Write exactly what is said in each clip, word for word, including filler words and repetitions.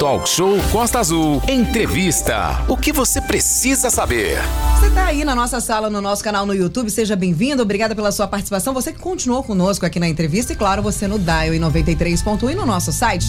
Talk Show Costa Azul. Entrevista. O que você precisa saber? Você está aí na nossa sala, no nosso canal no YouTube. Seja bem-vindo. Obrigada pela sua participação. Você que continuou conosco aqui na entrevista e, claro, você no Dial em noventa e três ponto um e no nosso site.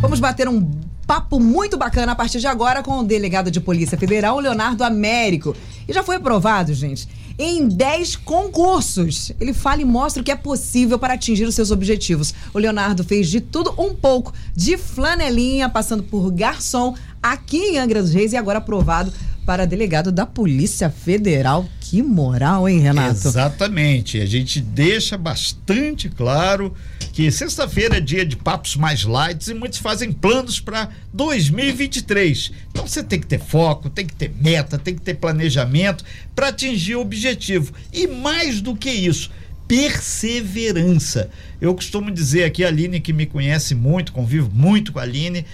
Vamos bater um papo muito bacana a partir de agora com o delegado de Polícia Federal, Leonardo Américo. E já foi aprovado, gente, em dez concursos. Ele fala e mostra o que é possível para atingir os seus objetivos. O Leonardo fez de tudo um pouco, de flanelinha, passando por garçom aqui em Angra dos Reis e agora aprovado para delegado da Polícia Federal. Que moral, hein, Renato? Exatamente. A gente deixa bastante claro que sexta-feira é dia de papos mais light e muitos fazem planos para dois mil e vinte e três. Então você tem que ter foco, tem que ter meta, tem que ter planejamento para atingir o objetivo. E mais do que isso, perseverança. Eu costumo dizer aqui, a Aline, que me conhece muito, convivo muito com a Aline,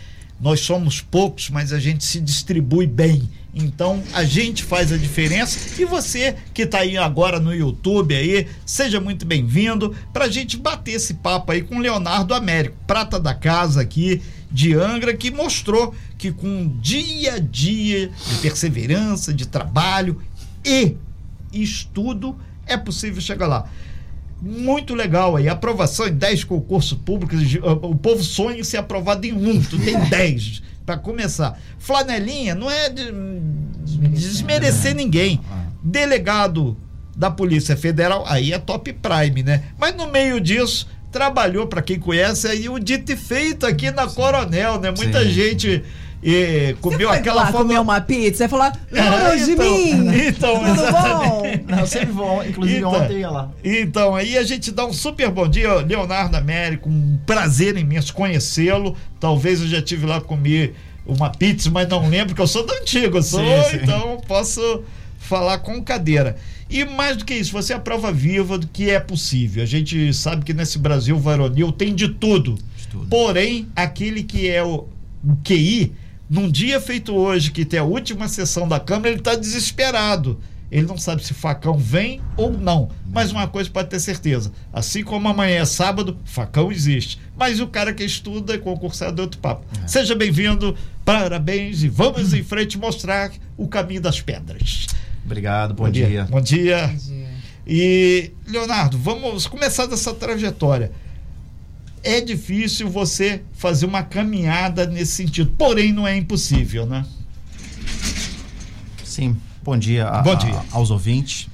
nós somos poucos, mas a gente se distribui bem. Então, a gente faz a diferença. E você que está aí agora no YouTube aí, seja muito bem-vindo para a gente bater esse papo aí com o Leonardo Américo, prata da casa aqui de Angra, que mostrou que com dia a dia de perseverança, de trabalho e estudo é possível chegar lá. Muito legal aí, aprovação em dez concursos públicos. O povo sonha em ser aprovado em um, tu tem dez para começar. Flanelinha não é de desmerecer ninguém. Delegado da Polícia Federal, aí é top prime, né? Mas no meio disso, trabalhou, para quem conhece, aí o dito e feito aqui na Coronel, né? Muita Sim. gente... E comeu você foi aquela lá, forma... comer uma pizza e falar, não, de então, mim, então, tudo exatamente. Bom? Não, sempre bom, inclusive então, ontem ia lá. Então, aí a gente dá um super bom dia, Leonardo Américo, um prazer imenso conhecê-lo, talvez eu já estive lá comer uma pizza, mas não lembro, que eu sou do antigo, eu sou, sim, sim. Então posso falar com cadeira. E mais do que isso, você é a prova viva do que é possível. A gente sabe que nesse Brasil varonil tem de tudo, de tudo. Porém, aquele que é o, o Q I, num dia feito hoje, que tem a última sessão da Câmara, ele está desesperado. Ele não sabe se facão vem ou não. Mas uma coisa pode ter certeza. Assim como amanhã é sábado, facão existe. Mas o cara que estuda é concursado, é outro papo. É. Seja bem-vindo, parabéns e vamos em frente mostrar o caminho das pedras. Obrigado, bom, bom dia. dia. Bom dia. Bom dia. E, Leonardo, vamos começar dessa trajetória. É difícil você fazer uma caminhada nesse sentido, porém não é impossível, né? Sim, bom dia, a, bom dia. A, aos ouvintes.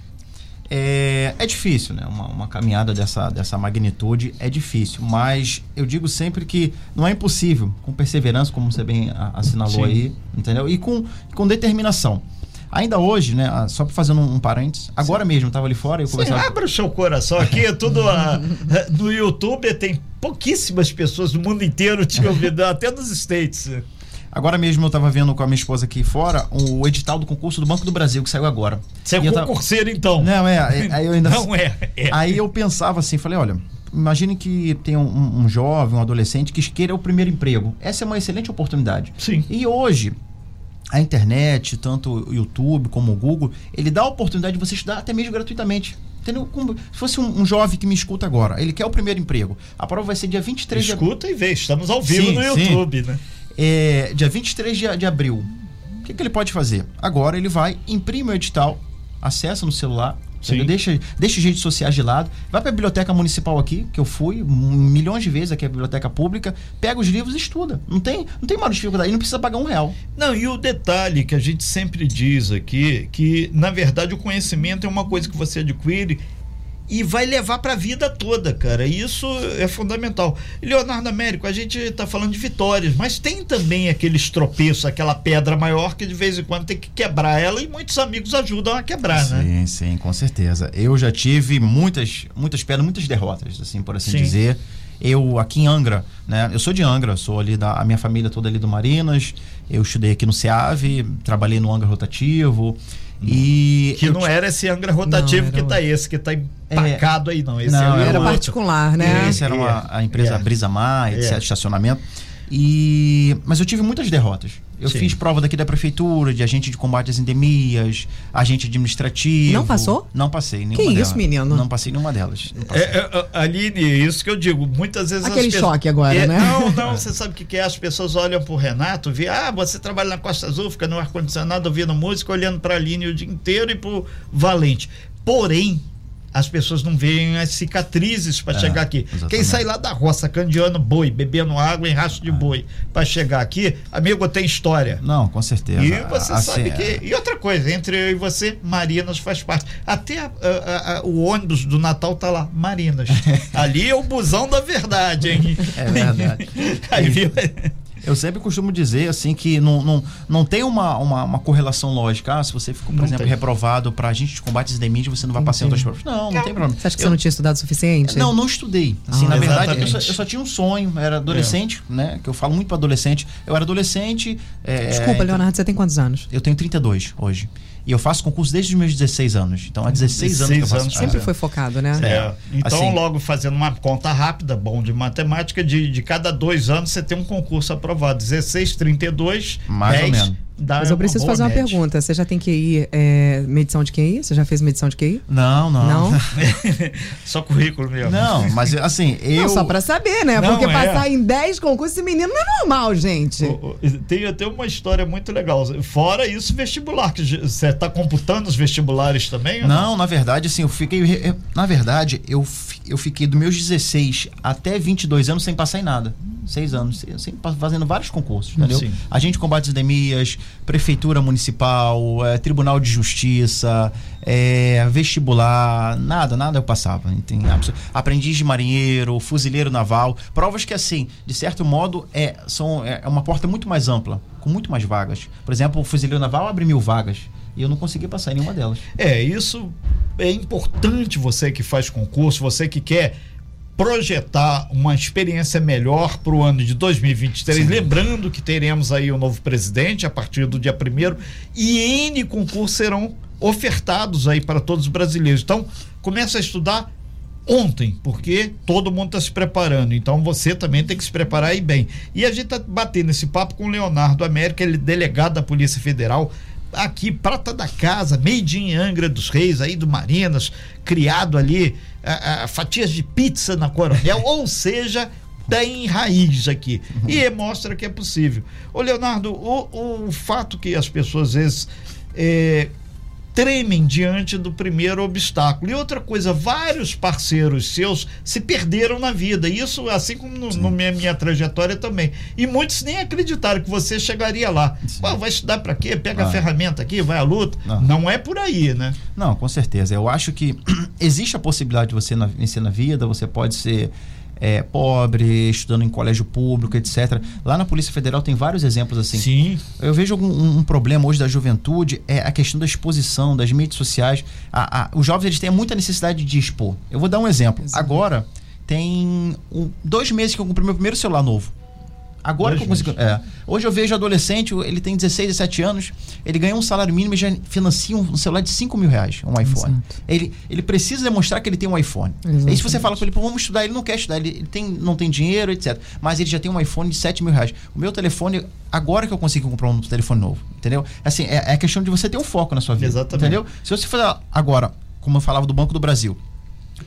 É, é difícil, né? Uma, uma caminhada dessa, dessa magnitude é difícil, mas eu digo sempre que não é impossível, com perseverança, como você bem assinalou Sim. aí, entendeu? E com, com determinação. Ainda hoje, né? Só para fazer um, um parênteses, agora Sim. mesmo, eu estava ali fora e eu conversava... Sim, abre o seu coração aqui, tudo a, no YouTube tem pouquíssimas pessoas do mundo inteiro te ouvindo, até nos States. Agora mesmo eu estava vendo com a minha esposa aqui fora o edital do concurso do Banco do Brasil, que saiu agora. Você e é concurseiro tava... então? Não, é. Aí eu ainda... Não é, é. Aí eu pensava assim, falei, olha... Imagine que tem um, um jovem, um adolescente que queira o primeiro emprego. Essa é uma excelente oportunidade. Sim. E hoje... A internet, tanto o YouTube como o Google, ele dá a oportunidade de você estudar até mesmo gratuitamente. Entendeu? Como se fosse um, um jovem que me escuta agora, ele quer o primeiro emprego. A prova vai ser dia vinte e três escuta de abril. Escuta e vê, estamos ao vivo sim, no YouTube, sim. né? É, dia vinte e três de, de abril. O que, que ele pode fazer? Agora ele vai, imprime o edital, acessa no celular, deixa, deixa os redes sociais de lado, vai para a biblioteca municipal aqui, que eu fui milhões de vezes aqui, a biblioteca pública, pega os livros e estuda, não tem, não tem maior dificuldade, não precisa pagar um real. Não, e o detalhe que a gente sempre diz aqui, que na verdade o conhecimento é uma coisa que você adquire e vai levar para a vida toda, cara, isso é fundamental. Leonardo Américo, a gente está falando de vitórias, mas tem também aqueles tropeços, aquela pedra maior que de vez em quando tem que quebrar ela e muitos amigos ajudam a quebrar, sim, né? Sim, sim, com certeza. Eu já tive muitas, muitas pedras, muitas derrotas, assim, por assim sim. dizer. Eu aqui em Angra, né? Eu sou de Angra, sou ali da a minha família toda ali do Marinas. Eu estudei aqui no SEAV, trabalhei no Angra Rotativo. E que eu... não era esse Angra Rotativo não, era... que está esse, que está empacado é... aí, não. Esse não, era, era uma... particular, né? Esse era uma, a empresa é. Brisa Mar, etcétera, é. Estacionamento. E, mas eu tive muitas derrotas. Eu Sim. fiz prova daqui da prefeitura, de agente de combate às endemias, agente administrativo. Não passou? Não passei nenhuma delas. Que isso, menino? Não passei nenhuma delas. É, é, Aline, isso que eu digo. Muitas vezes... Aquele pessoas... choque agora, é, né? Não, não. Você sabe o que, que é? As pessoas olham pro Renato, vê, ah, você trabalha na Costa Azul, fica no ar-condicionado, ouvindo música, olhando pra Aline o dia inteiro e pro Valente. Porém... as pessoas não veem as cicatrizes para é, chegar aqui. Exatamente. Quem sai lá da roça, candeando boi, bebendo água em rastro de é. boi, para chegar aqui, amigo, tem história. Não, com certeza. E você assim, sabe que... É. E outra coisa, entre eu e você, Marinas faz parte. Até a, a, a, o ônibus do Natal tá lá, Marinas. Ali é o busão da verdade, hein? É verdade. Aí, viu? Eu sempre costumo dizer assim que não, não, não tem uma, uma, uma correlação lógica. Ah, se você ficou, por não exemplo, tem. reprovado para agente de combate às endemias, você não vai não passar em outras provas. Não, não tem problema. Você acha que eu... você não tinha estudado o suficiente? Não, não estudei. Assim, ah, na exatamente. verdade, eu só, eu só tinha um sonho. Eu era adolescente, é. né? Que eu falo muito para adolescente. Eu era adolescente... É, Desculpa, Leonardo, você tem quantos anos? Eu tenho trinta e dois hoje. E eu faço concurso desde os meus dezesseis anos. Então, há dezesseis, dezesseis anos que eu faço. Anos, sempre foi focado, né? É. Então, assim, logo fazendo uma conta rápida, bom de matemática, de, de cada dois anos você tem um concurso aprovado. dezesseis, trinta e dois, mais dez, ou menos. Mas eu preciso fazer uma média. pergunta. Você já tem Q I, é, medição de Q I? Você já fez medição de Q I? Não, não. Não? Só currículo mesmo. Não, mas assim, eu... Não, só pra saber, né? Não, Porque é. passar em dez concursos, esse menino não é normal, gente. Tem até uma história muito legal. Fora isso, vestibular. Que você tá computando os vestibulares também? Não, não, na verdade, assim, eu fiquei... Na verdade, eu, eu fiquei dos meus dezesseis até vinte e dois anos sem passar em nada. Seis anos. Sempre fazendo vários concursos, entendeu? Sim. Agente de combate às endemias... Prefeitura Municipal, eh, Tribunal de Justiça, eh, vestibular, nada, nada eu passava. Entendi, aprendiz de marinheiro, fuzileiro naval, provas que assim, de certo modo, é, são, é uma porta muito mais ampla, com muito mais vagas. Por exemplo, o fuzileiro naval abre mil vagas e eu não consegui passar em nenhuma delas. É, isso é importante, você que faz concurso, você que quer projetar uma experiência melhor para o ano de dois mil e vinte e três, Sim. lembrando que teremos aí um novo presidente a partir do dia primeiro e N concursos serão ofertados aí para todos os brasileiros. Então, começa a estudar ontem, porque todo mundo está se preparando, então você também tem que se preparar aí bem. E a gente está batendo esse papo com o Leonardo Américo, ele é delegado da Polícia Federal, aqui, prata da casa, made in Angra dos Reis, aí do Marinas, criado ali, a, a, fatias de pizza na Coronel, ou seja, tem raiz aqui. E mostra que é possível. Ô Leonardo, o, o fato que as pessoas às vezes é, tremem diante do primeiro obstáculo. E outra coisa, vários parceiros seus se perderam na vida. Isso, assim como no, no minha, minha trajetória também. E muitos nem acreditaram que você chegaria lá. Pô, vai estudar pra quê? Pega ah. a ferramenta aqui, vai à luta. Não. Não é por aí, né? Não, com certeza. Eu acho que existe a possibilidade de você vencer na vida, você pode ser... É, pobre, estudando em colégio público, etcétera. Lá na Polícia Federal tem vários exemplos assim. Sim. Eu vejo um, um problema hoje da juventude, é a questão da exposição, das mídias sociais. A, a, os jovens, eles têm muita necessidade de expor. Eu vou dar um exemplo. Exato. Agora, tem um, dois meses que eu comprei meu primeiro celular novo. Agora que eu consigo... É. Hoje eu vejo adolescente, ele tem dezesseis, dezessete anos, ele ganha um salário mínimo e já financia um celular de cinco mil reais, um iPhone. Ele, ele precisa demonstrar que ele tem um iPhone. Exatamente. Aí se você fala com ele, pô, vamos estudar, ele não quer estudar, ele, ele tem, não tem dinheiro, etcétera. Mas ele já tem um iPhone de sete mil reais. O meu telefone, agora que eu consigo comprar um telefone novo, entendeu? Assim, é, é questão de você ter um foco na sua vida, Exatamente. entendeu? Se você falar agora, como eu falava do Banco do Brasil,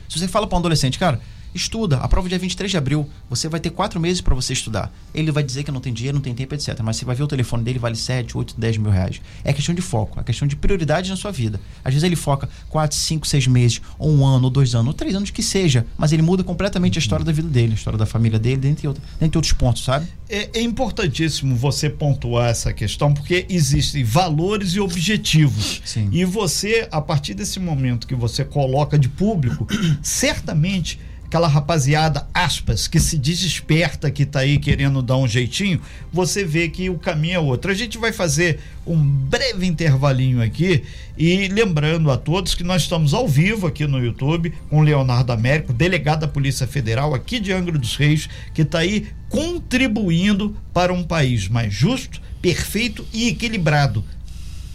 se você fala para um adolescente, cara... Estuda, a prova é dia vinte e três de abril, você vai ter quatro meses para você estudar. Ele vai dizer que não tem dinheiro, não tem tempo, etcétera. Mas você vai ver o telefone dele, vale sete, oito, dez mil reais. É questão de foco, é questão de prioridade na sua vida. Às vezes ele foca quatro, cinco, seis meses, ou um ano, ou dois anos, ou três anos, que seja. Mas ele muda completamente a história da vida dele, a história da família dele, dentre, outro, dentre outros pontos, sabe? É, é importantíssimo você pontuar essa questão, porque existem valores e objetivos. Sim. E você, a partir desse momento que você coloca de público, certamente... aquela rapaziada, aspas, que se desesperta, que tá aí querendo dar um jeitinho, você vê que o caminho é outro. A gente vai fazer um breve intervalinho aqui e lembrando a todos que nós estamos ao vivo aqui no YouTube com o Leonardo Américo, delegado da Polícia Federal aqui de Angra dos Reis, que tá aí contribuindo para um país mais justo, perfeito e equilibrado.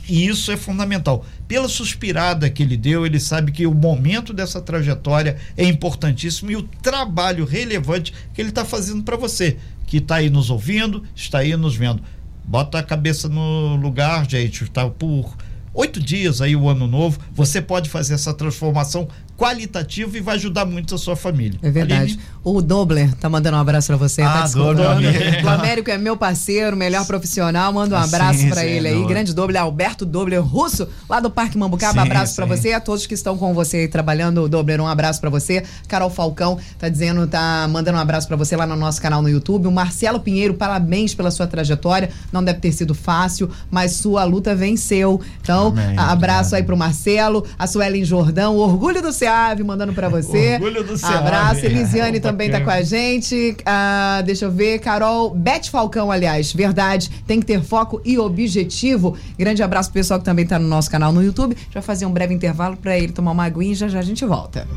E isso é fundamental. Pela suspirada que ele deu, ele sabe que o momento dessa trajetória é importantíssimo, e o trabalho relevante que ele está fazendo para você, que está aí nos ouvindo, está aí nos vendo. Bota a cabeça no lugar, gente. Está por oito dias aí o ano novo. Você pode fazer essa transformação qualitativa e vai ajudar muito a sua família. É verdade. Aline? O Dobler tá mandando um abraço pra você. Ah, tá Dobler. O Américo é meu parceiro, melhor profissional. Manda um abraço sim, pra sim, ele aí. Dobler. Grande Dobler, Alberto Dobler Russo, lá do Parque Mambucaba. Sim, abraço sim. pra você. A todos que estão com você aí trabalhando, Dobler, um abraço pra você. Carol Falcão tá dizendo, tá mandando um abraço pra você lá no nosso canal no YouTube. O Marcelo Pinheiro, parabéns pela sua trajetória. Não deve ter sido fácil, mas sua luta venceu. Então, amém, abraço cara. Aí pro Marcelo. A Suelen Jordão, orgulho do SEAV, mandando pra você. Orgulho do SEAV. Abraço. Elisiane é, também bacana. Tá com a gente. Ah, deixa eu ver. Carol, Beth Falcão, aliás, verdade, tem que ter foco e objetivo. Grande abraço pro pessoal que também tá no nosso canal no YouTube. A gente vai fazer um breve intervalo pra ele tomar uma aguinha e já já a gente volta.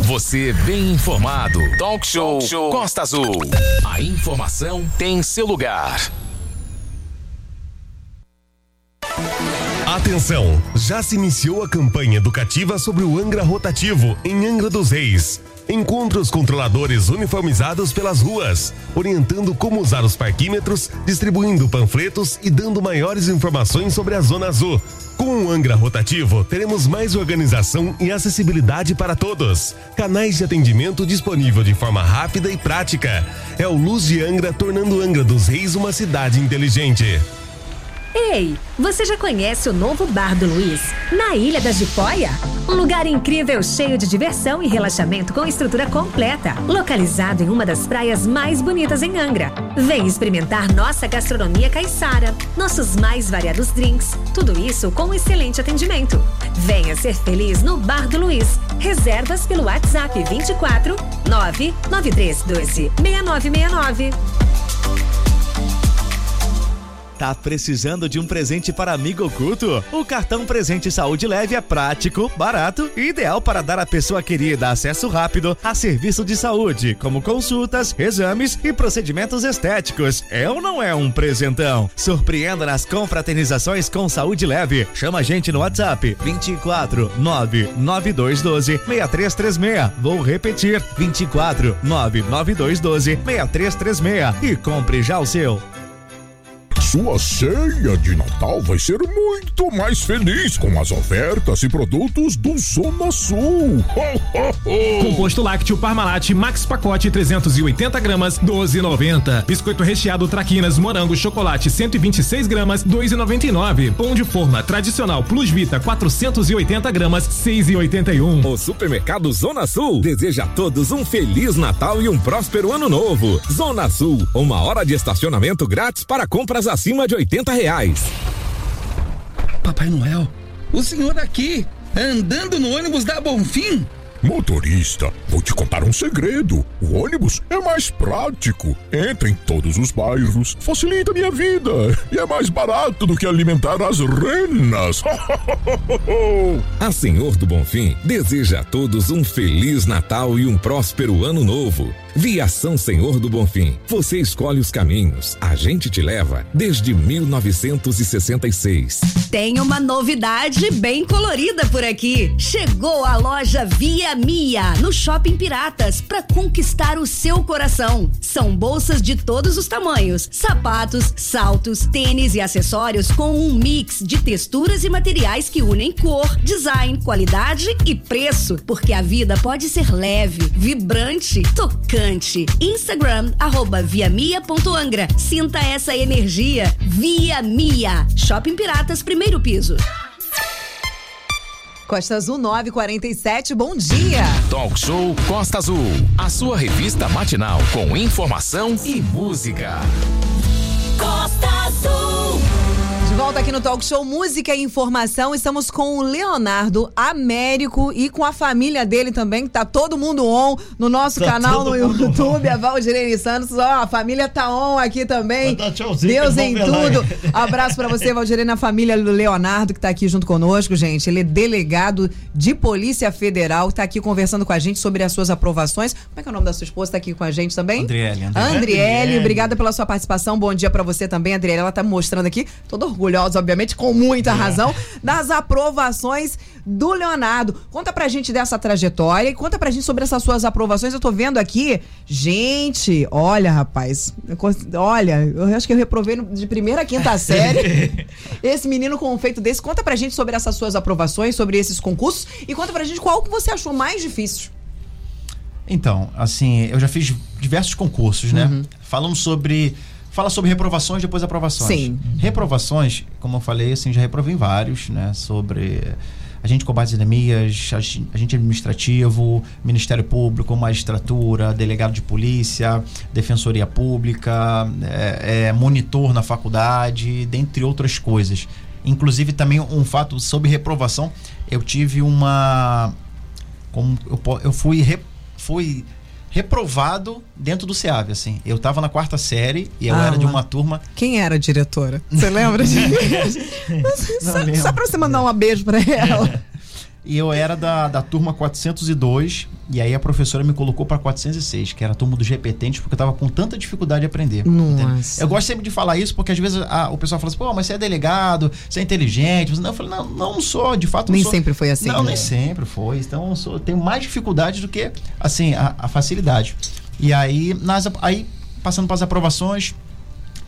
Você bem informado. Talk Show, Talk Show Costa Azul. A informação tem seu lugar. Atenção! Já se iniciou a campanha educativa sobre o Angra Rotativo em Angra dos Reis. Encontre os controladores uniformizados pelas ruas, orientando como usar os parquímetros, distribuindo panfletos e dando maiores informações sobre a Zona Azul. Com o Angra Rotativo, teremos mais organização e acessibilidade para todos. Canais de atendimento disponível de forma rápida e prática. É o Luz de Angra, tornando Angra dos Reis uma cidade inteligente. Ei, você já conhece o novo Bar do Luiz, na Ilha da Gipoia? Um lugar incrível, cheio de diversão e relaxamento com estrutura completa, localizado em uma das praias mais bonitas em Angra. Vem experimentar nossa gastronomia caiçara, nossos mais variados drinks, tudo isso com excelente atendimento. Venha ser feliz no Bar do Luiz. Reservas pelo WhatsApp vinte e quatro, nove nove três um dois, seis nove seis nove. Tá precisando de um presente para amigo oculto? O cartão Presente Saúde Leve é prático, barato e ideal para dar à pessoa querida acesso rápido a serviço de saúde, como consultas, exames e procedimentos estéticos. É ou não é um presentão? Surpreenda nas confraternizações com Saúde Leve. Chama a gente no WhatsApp vinte e quatro, nove nove dois um dois, seis três três seis. Vou repetir, vinte e quatro, nove nove dois um dois, seis três três seis, e compre já o seu. Sua ceia de Natal vai ser muito mais feliz com as ofertas e produtos do Zona Sul. Ho, ho, ho. Composto lácteo Parmalat Max Pacote trezentos e oitenta gramas, doze reais e noventa centavos. Biscoito recheado Traquinas Morango Chocolate cento e vinte e seis gramas, dois reais e noventa e nove centavos. Pão de forma tradicional Plus Vita quatrocentos e oitenta gramas, seis reais e oitenta e um centavos. O Supermercado Zona Sul deseja a todos um feliz Natal e um próspero ano novo. Zona Sul, uma hora de estacionamento grátis para compras acima de oitenta reais. Papai Noel, o senhor aqui, andando no ônibus da Bonfim? Motorista, vou te contar um segredo. O ônibus é mais prático. Entra em todos os bairros, facilita a minha vida e é mais barato do que alimentar as renas. A Senhor do Bonfim deseja a todos um Feliz Natal e um próspero Ano Novo. Viação Senhor do Bonfim. Você escolhe os caminhos, a gente te leva desde mil novecentos e sessenta e seis. Tem uma novidade bem colorida por aqui. Chegou a loja Via Mia no Shopping Piratas para conquistar o seu coração. São bolsas de todos os tamanhos, sapatos, saltos, tênis e acessórios com um mix de texturas e materiais que unem cor, design, qualidade e preço, porque a vida pode ser leve, vibrante, tocante. Instagram, arroba viamia.angra. Sinta essa energia. Via Mia. Shopping Piratas, primeiro piso. Costa Azul nove e quarenta e sete, bom dia. Talk Show Costa Azul. A sua revista matinal com informação e música. Costa Azul. De volta volta aqui no Talk Show Música e Informação. Estamos com o Leonardo Américo e com a família dele também, que tá todo mundo on no nosso tá canal no YouTube. On. A Valdirene Santos, ó, a família tá on aqui também. Tá Deus em tudo. Abraço pra você, Valdirene, a família do Leonardo, que tá aqui junto conosco, gente. Ele é delegado de Polícia Federal, tá aqui conversando com a gente sobre as suas aprovações. Como é que é o nome da sua esposa? Tá aqui com a gente também? Andriele. Andriele, Andriele. Obrigada pela sua participação. Bom dia pra você também, Andriele. Ela tá mostrando aqui, toda orgulhosa, obviamente, com muita razão, das aprovações do Leonardo. Conta pra gente dessa trajetória e conta pra gente sobre essas suas aprovações. Eu tô vendo aqui, gente, olha, rapaz, eu, olha, eu acho que eu reprovei de primeira a quinta série. Esse menino com um feito desse. Conta pra gente sobre essas suas aprovações, sobre esses concursos, e conta pra gente qual que você achou mais difícil. Então, assim, eu já fiz diversos concursos, né? Uhum. Falando sobre... Fala sobre reprovações, depois aprovações. Sim. Reprovações, como eu falei, assim, já reprovei vários, né? Sobre agente de combate às endemias, agente administrativo, Ministério Público, magistratura, delegado de polícia, defensoria pública, é, é, monitor na faculdade, dentre outras coisas. Inclusive, também um fato sobre reprovação, eu tive uma... Como eu, eu fui... Re, fui reprovado dentro do SEAV, assim. Eu tava na quarta série e eu ah, era de uma turma... Quem era a diretora? Você lembra de mim? só, só pra você mandar um beijo pra ela. E eu era da, da turma quatrocentos e dois, e aí a professora me colocou pra quatrocentos e seis, que era a turma dos repetentes, porque eu tava com tanta dificuldade de aprender. Nossa. Eu gosto sempre de falar isso, porque às vezes a, o pessoal fala assim, pô, mas você é delegado, você é inteligente. Não, eu falei, não, não sou, de fato não nem sou. Nem sempre foi assim. Não, né? Nem sempre foi. Então eu, sou, eu tenho mais dificuldade do que, assim, a, a facilidade. E aí, nas, aí, passando pras aprovações...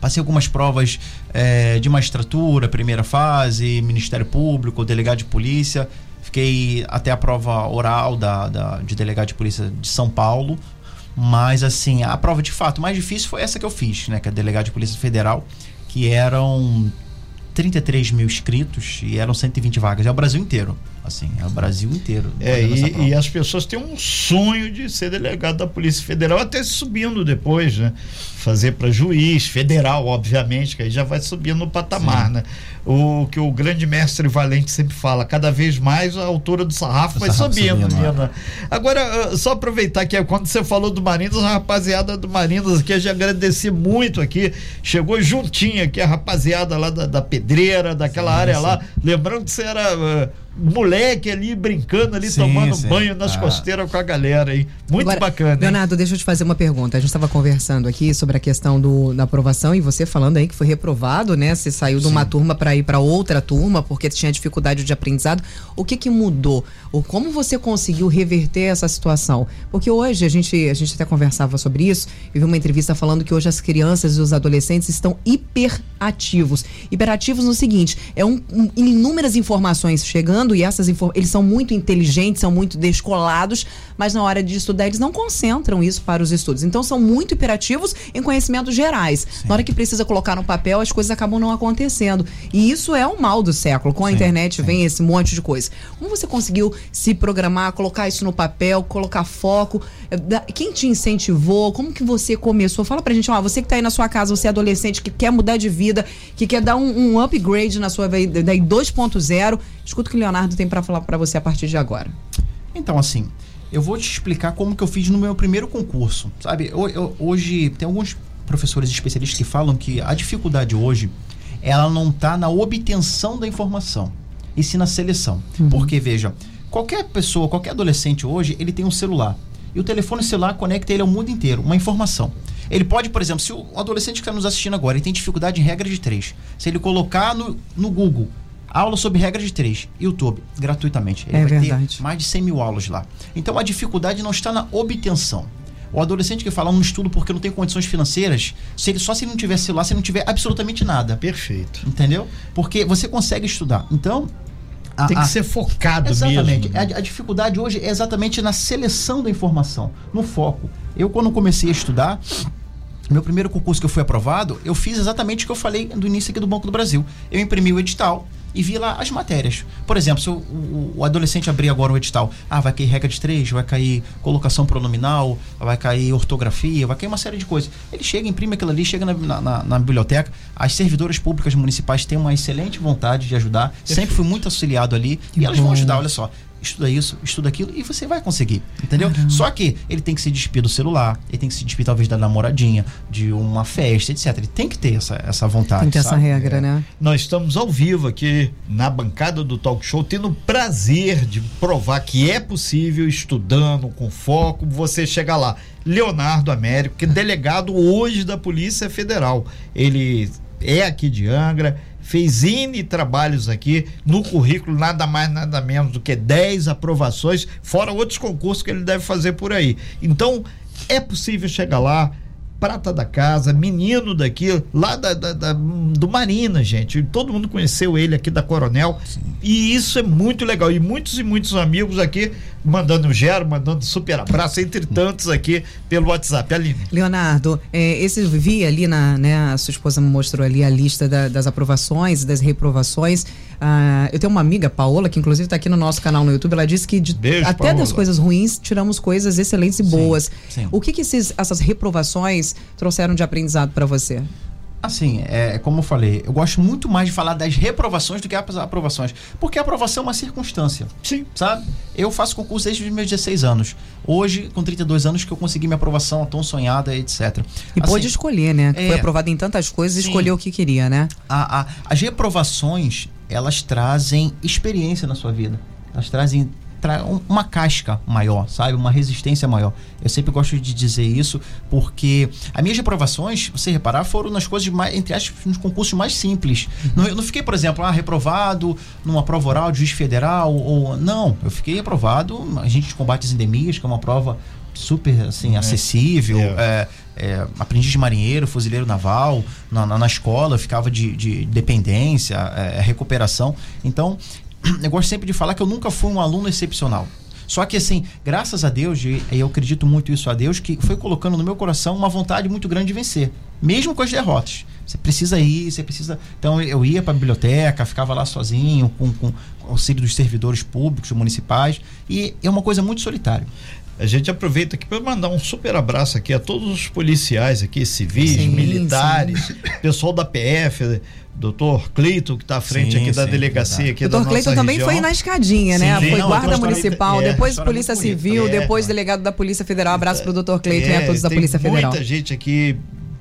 Passei algumas provas é, de magistratura, primeira fase, Ministério Público, delegado de polícia. Fiquei até a prova oral da, da, de delegado de polícia de São Paulo. Mas, assim, a prova de fato mais difícil foi essa que eu fiz, né? Que é delegado de polícia federal, que eram trinta e três mil inscritos e eram cento e vinte vagas. É o Brasil inteiro. Assim, é o Brasil inteiro. É, e, e as pessoas têm um sonho de ser delegado da Polícia Federal, até subindo depois, né? Fazer para juiz federal, obviamente, que aí já vai subindo no patamar, sim, né? O que o grande mestre Valente sempre fala, cada vez mais a altura do sarrafo o vai sarrafo subindo, subindo, né? Agora, só aproveitar que quando você falou do Marinas, a rapaziada do Marinas aqui, eu já agradeci muito aqui, chegou juntinho aqui a rapaziada lá da, da pedreira, daquela sim, área sim. lá, lembrando que você era... Uh, moleque ali, brincando ali, sim, tomando sim. banho nas ah. costeiras com a galera aí. Muito Agora, bacana. Leonardo, hein? Deixa eu te fazer uma pergunta. A gente estava conversando aqui sobre a questão do, da aprovação e você falando aí que foi reprovado, né? Você saiu sim. de uma turma para ir para outra turma porque tinha dificuldade de aprendizado. O que que mudou? Ou como você conseguiu reverter essa situação? Porque hoje a gente, a gente até conversava sobre isso e vi uma entrevista falando que hoje as crianças e os adolescentes estão hiperativos. Hiperativos no seguinte, é um, um, inúmeras informações chegando e essas inform- eles são muito inteligentes, são muito descolados, mas na hora de estudar eles não concentram isso para os estudos. Então são muito hiperativos em conhecimentos gerais. Sim. Na hora que precisa colocar no papel, as coisas acabam não acontecendo. E isso é o mal do século. Com a sim, internet sim. vem esse monte de coisa. Como você conseguiu se programar, colocar isso no papel, colocar foco? Quem te incentivou? Como que você começou? Fala pra gente, ó, você que tá aí na sua casa, você é adolescente, que quer mudar de vida, que quer dar um, um upgrade na sua vida, daí dois ponto zero. Escuta o que o Leonardo tem para falar para você a partir de agora. Então, assim, eu vou te explicar como que eu fiz no meu primeiro concurso, sabe? Eu, eu, hoje, tem alguns professores especialistas que falam que a dificuldade hoje, ela não tá na obtenção da informação, e sim na seleção. Uhum. Porque, veja, qualquer pessoa, qualquer adolescente hoje, ele tem um celular. E o telefone celular conecta ele ao mundo inteiro, uma informação. Ele pode, por exemplo, se o adolescente que está nos assistindo agora, ele tem dificuldade em regra de três, se ele colocar no, no Google... Aula sobre regra de três, YouTube, gratuitamente. Ele é vai verdade. ter mais de cem mil aulas lá. Então a dificuldade não está na obtenção. O adolescente que fala, não estudo porque não tem condições financeiras, se ele, só se ele não tiver celular, se ele não tiver absolutamente nada. Perfeito. Entendeu? Porque você consegue estudar. Então... A, tem que a, ser focado exatamente. mesmo. Exatamente. A, a dificuldade hoje é exatamente na seleção da informação, no foco. Eu, quando comecei a estudar... meu primeiro concurso que eu fui aprovado, eu fiz exatamente o que eu falei do início aqui do Banco do Brasil. Eu imprimi o edital e vi lá as matérias. Por exemplo, se o, o, o adolescente abrir agora um edital, ah, vai cair regra de três, vai cair colocação pronominal, vai cair ortografia, vai cair uma série de coisas. Ele chega, imprime aquilo ali, chega na, na, na biblioteca. As servidoras públicas municipais têm uma excelente vontade de ajudar. Sempre fui muito auxiliado ali. Que e elas bom. Vão ajudar, olha só. Estuda isso, estuda aquilo e você vai conseguir, entendeu? Caramba. Só que ele tem que se despir do celular, ele tem que se despir talvez da namoradinha, de uma festa, etcétera. Ele tem que ter essa, essa vontade. Tem que ter sabe? Essa regra, é. Né? Nós estamos ao vivo aqui na bancada do Talk Show, tendo o prazer de provar que é possível, estudando, com foco, você chega lá. Leonardo Américo, que é delegado hoje da Polícia Federal. Ele é aqui de Angra, fez N trabalhos aqui, no currículo nada mais, nada menos do que dez aprovações, fora outros concursos que ele deve fazer por aí. Então, é possível chegar lá, prata da casa, menino daqui, lá da, da, da, do Marinas, gente. Todo mundo conheceu ele aqui da Coronel. Sim. E isso é muito legal. E muitos e muitos amigos aqui, mandando o Gero, mandando super abraço, entre tantos aqui pelo WhatsApp. Aline. Leonardo, é, esse eu vi ali, na, né, a sua esposa me mostrou ali a lista da, das aprovações, das reprovações. Uh, eu tenho uma amiga, Paola, que inclusive está aqui no nosso canal no YouTube, ela disse que de, Beijo, até Paola. Das coisas ruins tiramos coisas excelentes e sim, boas. Sim. O que, que esses, essas reprovações trouxeram de aprendizado para você? Assim, é, como eu falei, eu gosto muito mais de falar das reprovações do que as aprovações, porque a aprovação é uma circunstância. Sim. Sabe? Eu faço concurso desde os meus dezesseis anos. Hoje, com trinta e dois anos, que eu consegui minha aprovação tão sonhada, etcétera. E assim, pôde escolher, né? É, foi aprovado em tantas coisas e escolheu o que queria, né? A, a, as reprovações, elas trazem experiência na sua vida. Elas trazem tra- uma casca maior, sabe? Uma resistência maior. Eu sempre gosto de dizer isso porque as minhas reprovações, você reparar, foram nas coisas mais, entre aspas, nos concursos mais simples. Não, eu não fiquei, por exemplo, ah, reprovado numa prova oral de juiz federal ou... Não, eu fiquei reprovado a gente combate as endemias, que é uma prova super, assim, é. acessível, é. É, é, aprendiz de marinheiro, fuzileiro naval, na, na, na escola, ficava de, de dependência, é, recuperação. Então, eu gosto sempre de falar que eu nunca fui um aluno excepcional. Só que, assim, graças a Deus, e eu acredito muito isso a Deus, que foi colocando no meu coração uma vontade muito grande de vencer, mesmo com as derrotas. Você precisa ir, você precisa... Então, eu ia para a biblioteca, ficava lá sozinho, com, com auxílio dos servidores públicos, municipais, e é uma coisa muito solitária. A gente aproveita aqui para mandar um super abraço aqui a todos os policiais aqui, civis, sim, militares, sim. Pessoal da P F, doutor Cleiton, que está à frente sim, aqui sim, da delegacia aqui doutor da Cleiton nossa região. Doutor Cleiton também foi na escadinha, sim, né? Sim, foi não, guarda municipal, é, depois polícia civil, é, depois delegado da Polícia Federal. Abraço para o doutor Cleiton é, e a todos da Polícia Federal. Tem muita gente aqui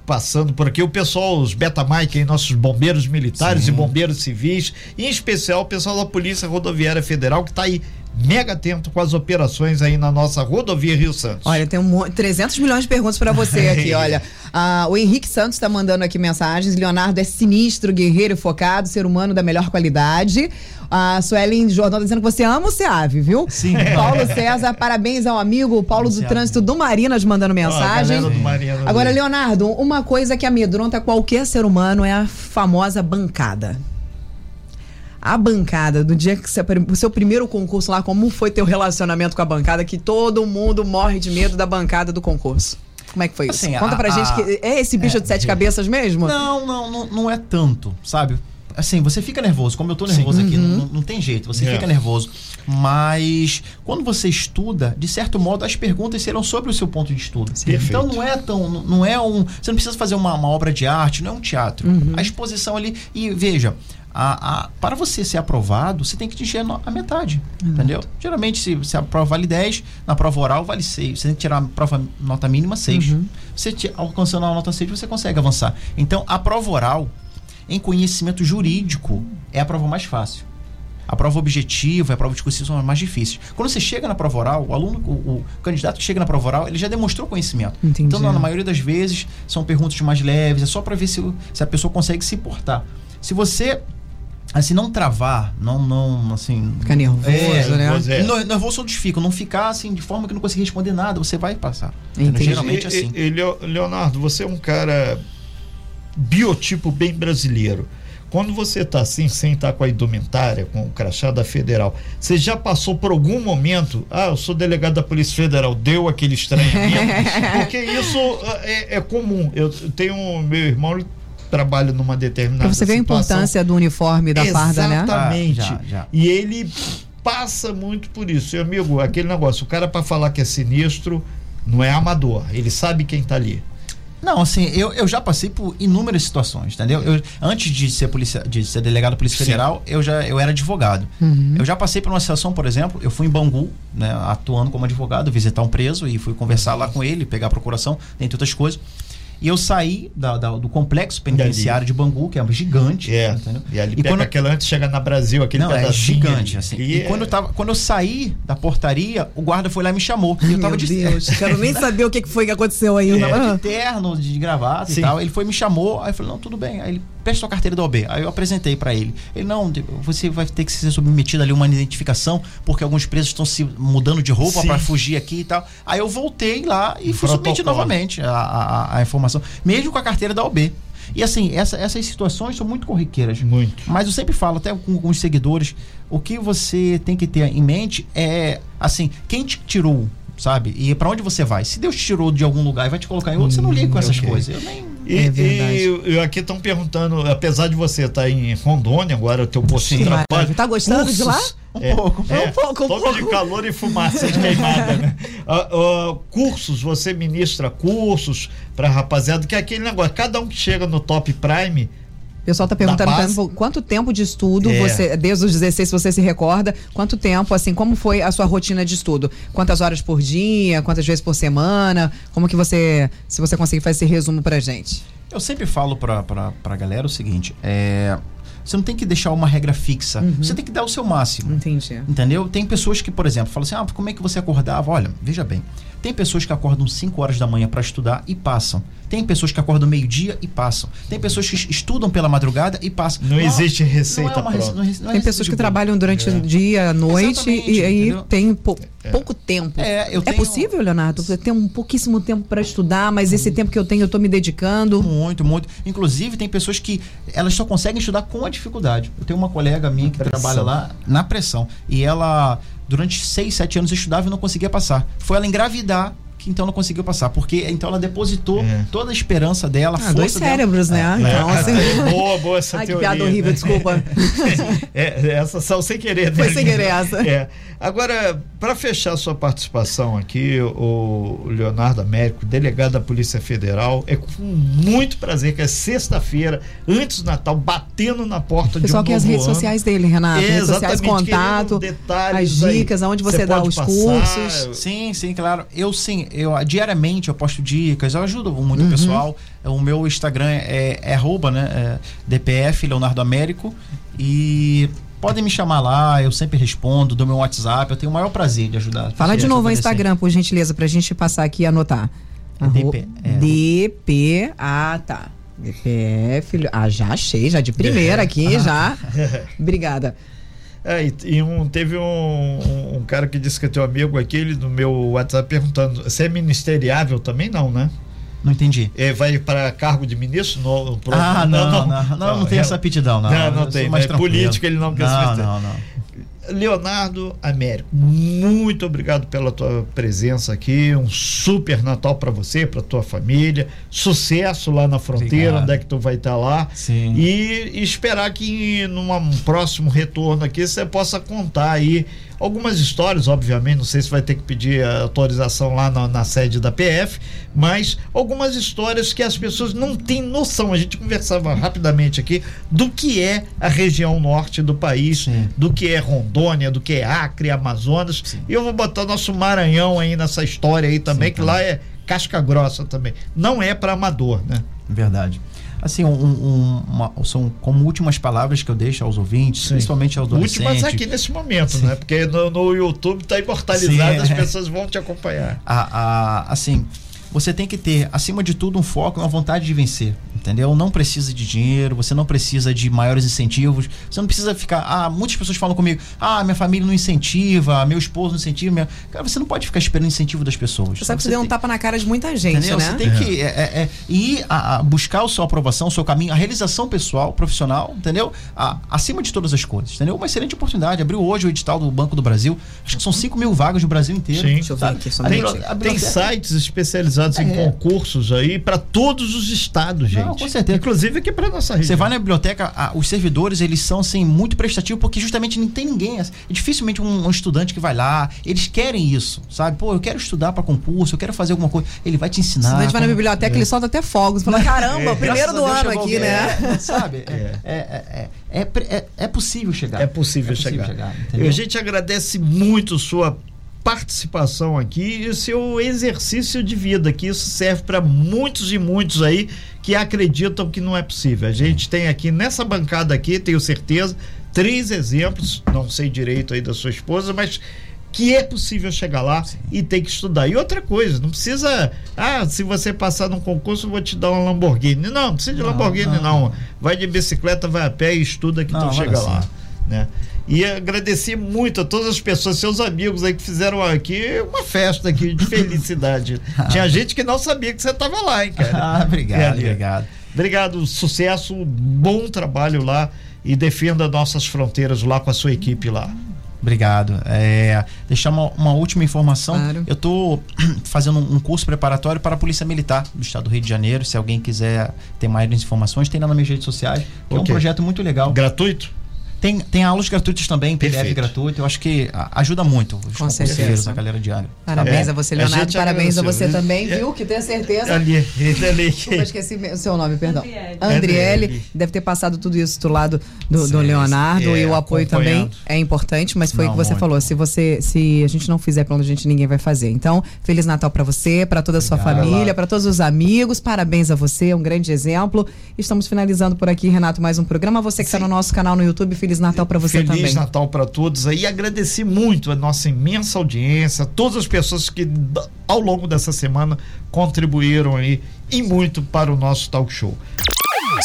passando por aqui, o pessoal, os Beta Mike, nossos bombeiros militares sim. e bombeiros civis, e em especial o pessoal da Polícia Rodoviária Federal, que está aí mega atento com as operações aí na nossa rodovia Rio Santos. Olha, tem um, trezentos milhões de perguntas pra você aqui, olha. Ah, o Henrique Santos tá mandando aqui mensagens. Leonardo é sinistro, guerreiro, focado, ser humano da melhor qualidade. A Suelen Jordão tá dizendo que você ama o SEAV, viu? Sim. Paulo César, parabéns ao amigo Paulo do Trânsito do Marinas mandando mensagem. Ó, do Marinas. Agora, Leonardo, uma coisa que amedronta qualquer ser humano é a famosa bancada. A bancada, do dia que você, o seu primeiro concurso lá, como foi teu relacionamento com a bancada, que todo mundo morre de medo da bancada do concurso? Como é que foi isso? Assim, Conta a, pra a, gente, que é esse bicho é, de sete é. cabeças mesmo? Não, não, não, não é tanto, sabe? Assim, você fica nervoso, como eu tô nervoso Sim. aqui, uhum. não, não tem jeito, você é. fica nervoso. Mas, quando você estuda, de certo modo, as perguntas serão sobre o seu ponto de estudo. Sim. Então, não é tão, não é um... Você não precisa fazer uma, uma obra de arte, não é um teatro. Uhum. A exposição ali, e veja... A, a, para você ser aprovado, você tem que tirar a metade, uhum. entendeu? Geralmente, se, se a prova vale dez, na prova oral vale seis. Você tem que tirar a prova nota mínima seis. Uhum. Você te, alcançando a nota seis, você consegue avançar. Então, a prova oral, em conhecimento jurídico, é a prova mais fácil. A prova objetiva, a prova de discussão são as mais difíceis. Quando você chega na prova oral, o aluno, o, o candidato que chega na prova oral, ele já demonstrou conhecimento. Entendi. Então, na, na maioria das vezes, são perguntas mais leves, é só para ver se, se a pessoa consegue se portar. Se você... Assim, não travar, não, não, assim... Ficar nervoso, é, né? É. Não, nervoso onde fica, não ficar, assim, de forma que não conseguir responder nada, você vai passar. Entendi. Geralmente é assim. E, e, Leonardo, você é um cara biotipo bem brasileiro. Quando você está assim, sem estar com a indumentária, com o crachá da federal, você já passou por algum momento, ah, eu sou delegado da Polícia Federal, deu aquele estranhamento? Porque isso é, é comum. Eu tenho, meu irmão, ele trabalha numa determinada situação. Você vê a importância do uniforme da farda, né? Exatamente. Ah, já, já. E ele passa muito por isso. E, amigo, aquele negócio, o cara para falar que é sinistro, não é amador, ele sabe quem tá ali. Não, assim, eu, eu já passei por inúmeras situações, entendeu? Eu, antes de ser, polícia, de ser delegado da Polícia Federal, eu, já, eu era advogado. Uhum. Eu já passei por uma situação, por exemplo, eu fui em Bangu, né, atuando como advogado, visitar um preso e fui conversar lá com ele, pegar a procuração, dentre outras coisas. E eu saí da, da, do complexo penitenciário de Bangu, que é gigante. É, entendeu? E ali e pega quando... aquela antes de chegar na Brasil, aquele não, pedacinho. É gigante, assim. E, e é... quando, eu tava, quando eu saí da portaria, o guarda foi lá e me chamou. E eu tava de Deus, quero nem saber o que foi que aconteceu aí. Eu tava de terno, de gravata Sim. e tal. Ele foi me chamou, aí eu falei, não, tudo bem. Aí ele, presta sua carteira da O B. Aí eu apresentei pra ele. Ele, não, você vai ter que ser submetido ali a uma identificação, porque alguns presos estão se mudando de roupa Sim. pra fugir aqui e tal. Aí eu voltei lá e fui submetido novamente a, a, a informação. Mesmo com a carteira da O B. E assim, essa, essas situações são muito corriqueiras. Muito. Mas eu sempre falo, até com, com os seguidores, o que você tem que ter em mente é, assim, quem te tirou, sabe? E pra onde você vai? Se Deus te tirou de algum lugar e vai te colocar em outro, hum, você não liga com essas okay. coisas. Eu nem... E, é e eu, eu aqui estão perguntando, apesar de você estar tá em Rondônia agora, o teu posto de trabalho... Tá gostando cursos, de lá? Um é, pouco, é, um pouco, um pouco. Pouco de calor e fumaça de queimada, né? Uh, uh, cursos, você ministra cursos pra rapaziada, que é aquele negócio, cada um que chega no Top Prime... O pessoal tá perguntando base... quanto tempo de estudo é. você, desde os dezesseis, você se recorda, quanto tempo, assim, como foi a sua rotina de estudo? Quantas horas por dia, quantas vezes por semana? Como que você, se você conseguir fazer esse resumo pra gente? Eu sempre falo pra, pra, pra galera o seguinte, é... você não tem que deixar uma regra fixa. Uhum. Você tem que dar o seu máximo. Entendi. Entendeu? Tem pessoas que, por exemplo, falam assim, ah, como é que você acordava? Olha, veja bem. Tem pessoas que acordam cinco horas da manhã para estudar e passam. Tem pessoas que acordam meio-dia e passam. Tem pessoas que estudam pela madrugada e passam. Não, não existe receita não é uma rece... não é... não é Tem pessoas que trabalham durante é. o dia, a noite e aí tem pou... é. pouco tempo. É, eu tenho... é possível, Leonardo? Você tem um pouquíssimo tempo para estudar, mas esse tempo que eu tenho eu tô me dedicando. Muito, muito. Inclusive tem pessoas que elas só conseguem estudar com a dificuldade. Eu tenho uma colega minha na que pressão. trabalha lá na pressão e ela... durante seis, sete anos eu estudava e não conseguia passar. Foi ela engravidar que então não conseguiu passar, porque então ela depositou é. toda a esperança dela, a ah, força dois cérebros, dela. né? É. Então, assim... é. Boa, boa essa Ai, teoria. Ai, que piada horrível, né? Desculpa. É, essa são sem querer. Foi né? sem querer essa. É. Agora, para fechar sua participação aqui, o Leonardo Américo, delegado da Polícia Federal, é com muito prazer que é sexta-feira, antes do Natal, batendo na porta de um novo ano. Pessoal que as redes sociais dele, Renato. Exatamente. Redes sociais, contato, as dicas, aonde você dá os cursos. Sim, sim, claro. Eu sim, eu diariamente eu posto dicas, eu ajudo muito uhum. o pessoal. O meu Instagram é, é arroba, né? É D P F, Leonardo Américo. E podem me chamar lá, eu sempre respondo, do meu WhatsApp, eu tenho o maior prazer de ajudar. Fala de novo o Instagram, por gentileza, pra gente passar aqui e anotar. D P. Ah, tá. D P F. Ah, já achei, já de primeira aqui, ah. já. Obrigada. É, e, e um, teve um, um, um cara que disse que é teu amigo aqui, ele no meu WhatsApp perguntando, você é ministeriável também? Não, né? Não entendi. É, vai para cargo de ministro? No, pro, ah, não, não, não, não, não, não, não tem é, essa aptidão. Não, não, não tem. Mas política ele não quer se meter. Não, não, não. Leonardo Américo, muito obrigado pela tua presença aqui. Um super Natal para você, para tua família. Sucesso lá na fronteira, obrigado. Onde é que tu vai estar tá lá. Sim. E, e esperar que num um próximo retorno aqui você possa contar aí algumas histórias, obviamente, não sei se vai ter que pedir autorização lá na, na sede da P F, mas algumas histórias que as pessoas não têm noção. A gente conversava rapidamente aqui do que é a região norte do país, Sim. do que é Rondônia, do que é Acre, Amazonas. Sim. E eu vou botar nosso Maranhão aí nessa história aí também, Sim, que tá. lá é casca grossa também. Não é para amador, né? Verdade. Assim, um, um, uma, são como últimas palavras que eu deixo aos ouvintes, Sim. principalmente aos adolescentes. Últimas aqui nesse momento, Sim. né? Porque no, no YouTube está imortalizado, Sim, as é. pessoas vão te acompanhar. A, a, assim, você tem que ter, acima de tudo, um foco e uma vontade de vencer. entendeu? Não precisa de dinheiro, você não precisa de maiores incentivos, você não precisa ficar... Ah, muitas pessoas falam comigo, ah, minha família não incentiva, meu esposo não incentiva, minha... Cara, você não pode ficar esperando incentivo das pessoas. Você sabe que você deu um tapa na cara de muita gente, entendeu? Né? Você tem é. que é, é, ir a, a buscar a sua aprovação, o seu caminho, a realização pessoal, profissional, entendeu? A, acima de todas as coisas, entendeu? Uma excelente oportunidade. Abriu hoje o edital do Banco do Brasil, acho que são cinco mil vagas no Brasil inteiro. Sim. Deixa eu ver aqui, somente. Tem sites especializados é. em concursos aí para todos os estados, gente. Não, com certeza. Inclusive aqui para nossa região. Você vai na biblioteca, a, os servidores, eles são assim, muito prestativos, porque justamente não tem ninguém. É, dificilmente um, um estudante que vai lá, eles querem isso, sabe? Pô, eu quero estudar para concurso, eu quero fazer alguma coisa. Ele vai te ensinar. O estudante vai na biblioteca, é. ele solta até fogos. Fala, caramba, é. primeiro do ano aqui, alguém, né? É, sabe? É. É, é, é, é, é, é possível chegar. É possível, é possível chegar. chegar A gente agradece muito sua participação aqui e o seu exercício de vida, que isso serve para muitos e muitos aí que acreditam que não é possível. A gente tem aqui, nessa bancada aqui, tenho certeza, três exemplos, não sei direito aí da sua esposa, mas que é possível chegar lá. Sim. E tem que estudar. E outra coisa, não precisa, ah, se você passar num concurso eu vou te dar uma Lamborghini. Não, não precisa de não, Lamborghini não. não. Vai de bicicleta, vai a pé e estuda que não, tu chega assim. lá, né? E agradecer muito a todas as pessoas, seus amigos aí que fizeram aqui uma festa aqui de felicidade. Ah, tinha gente que não sabia que você estava lá, hein, cara? Ah, obrigado, é, obrigado. Obrigado, sucesso, bom trabalho lá e defenda nossas fronteiras lá com a sua equipe lá. Obrigado. É, deixar uma, uma última informação. Claro. Eu estou fazendo um curso preparatório para a Polícia Militar do Estado do Rio de Janeiro. Se alguém quiser ter mais informações, tem lá nas minhas redes sociais. Okay. É um projeto muito legal. Gratuito? Tem, tem aulas gratuitas também, P D F gratuito. Eu acho que ajuda muito os Com concurseiros, a galera de Angra. Parabéns é. a você, Leonardo. A parabéns a você é. também, viu? Que tenho certeza. Ali, ali. Desculpa, esqueci o seu nome, perdão. Andriele. Andriele. Andriele. Deve ter passado tudo isso do lado do, sim, do Leonardo é, e o apoio também é importante, mas foi o que você muito. falou. Se, você, se a gente não fizer pra onde a gente, ninguém vai fazer. Então, Feliz Natal pra você, pra toda a sua Obrigado. família, pra todos os amigos. Parabéns a você, é um grande exemplo. Estamos finalizando por aqui, Renato, mais um programa. Você que está no nosso canal no YouTube, Feliz Natal para você Feliz também. Feliz Natal para todos aí. Agradecer muito a nossa imensa audiência, todas as pessoas que ao longo dessa semana contribuíram aí e muito para o nosso talk show.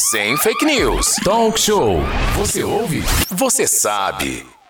Sem fake news. Talk show. Você ouve? Você sabe.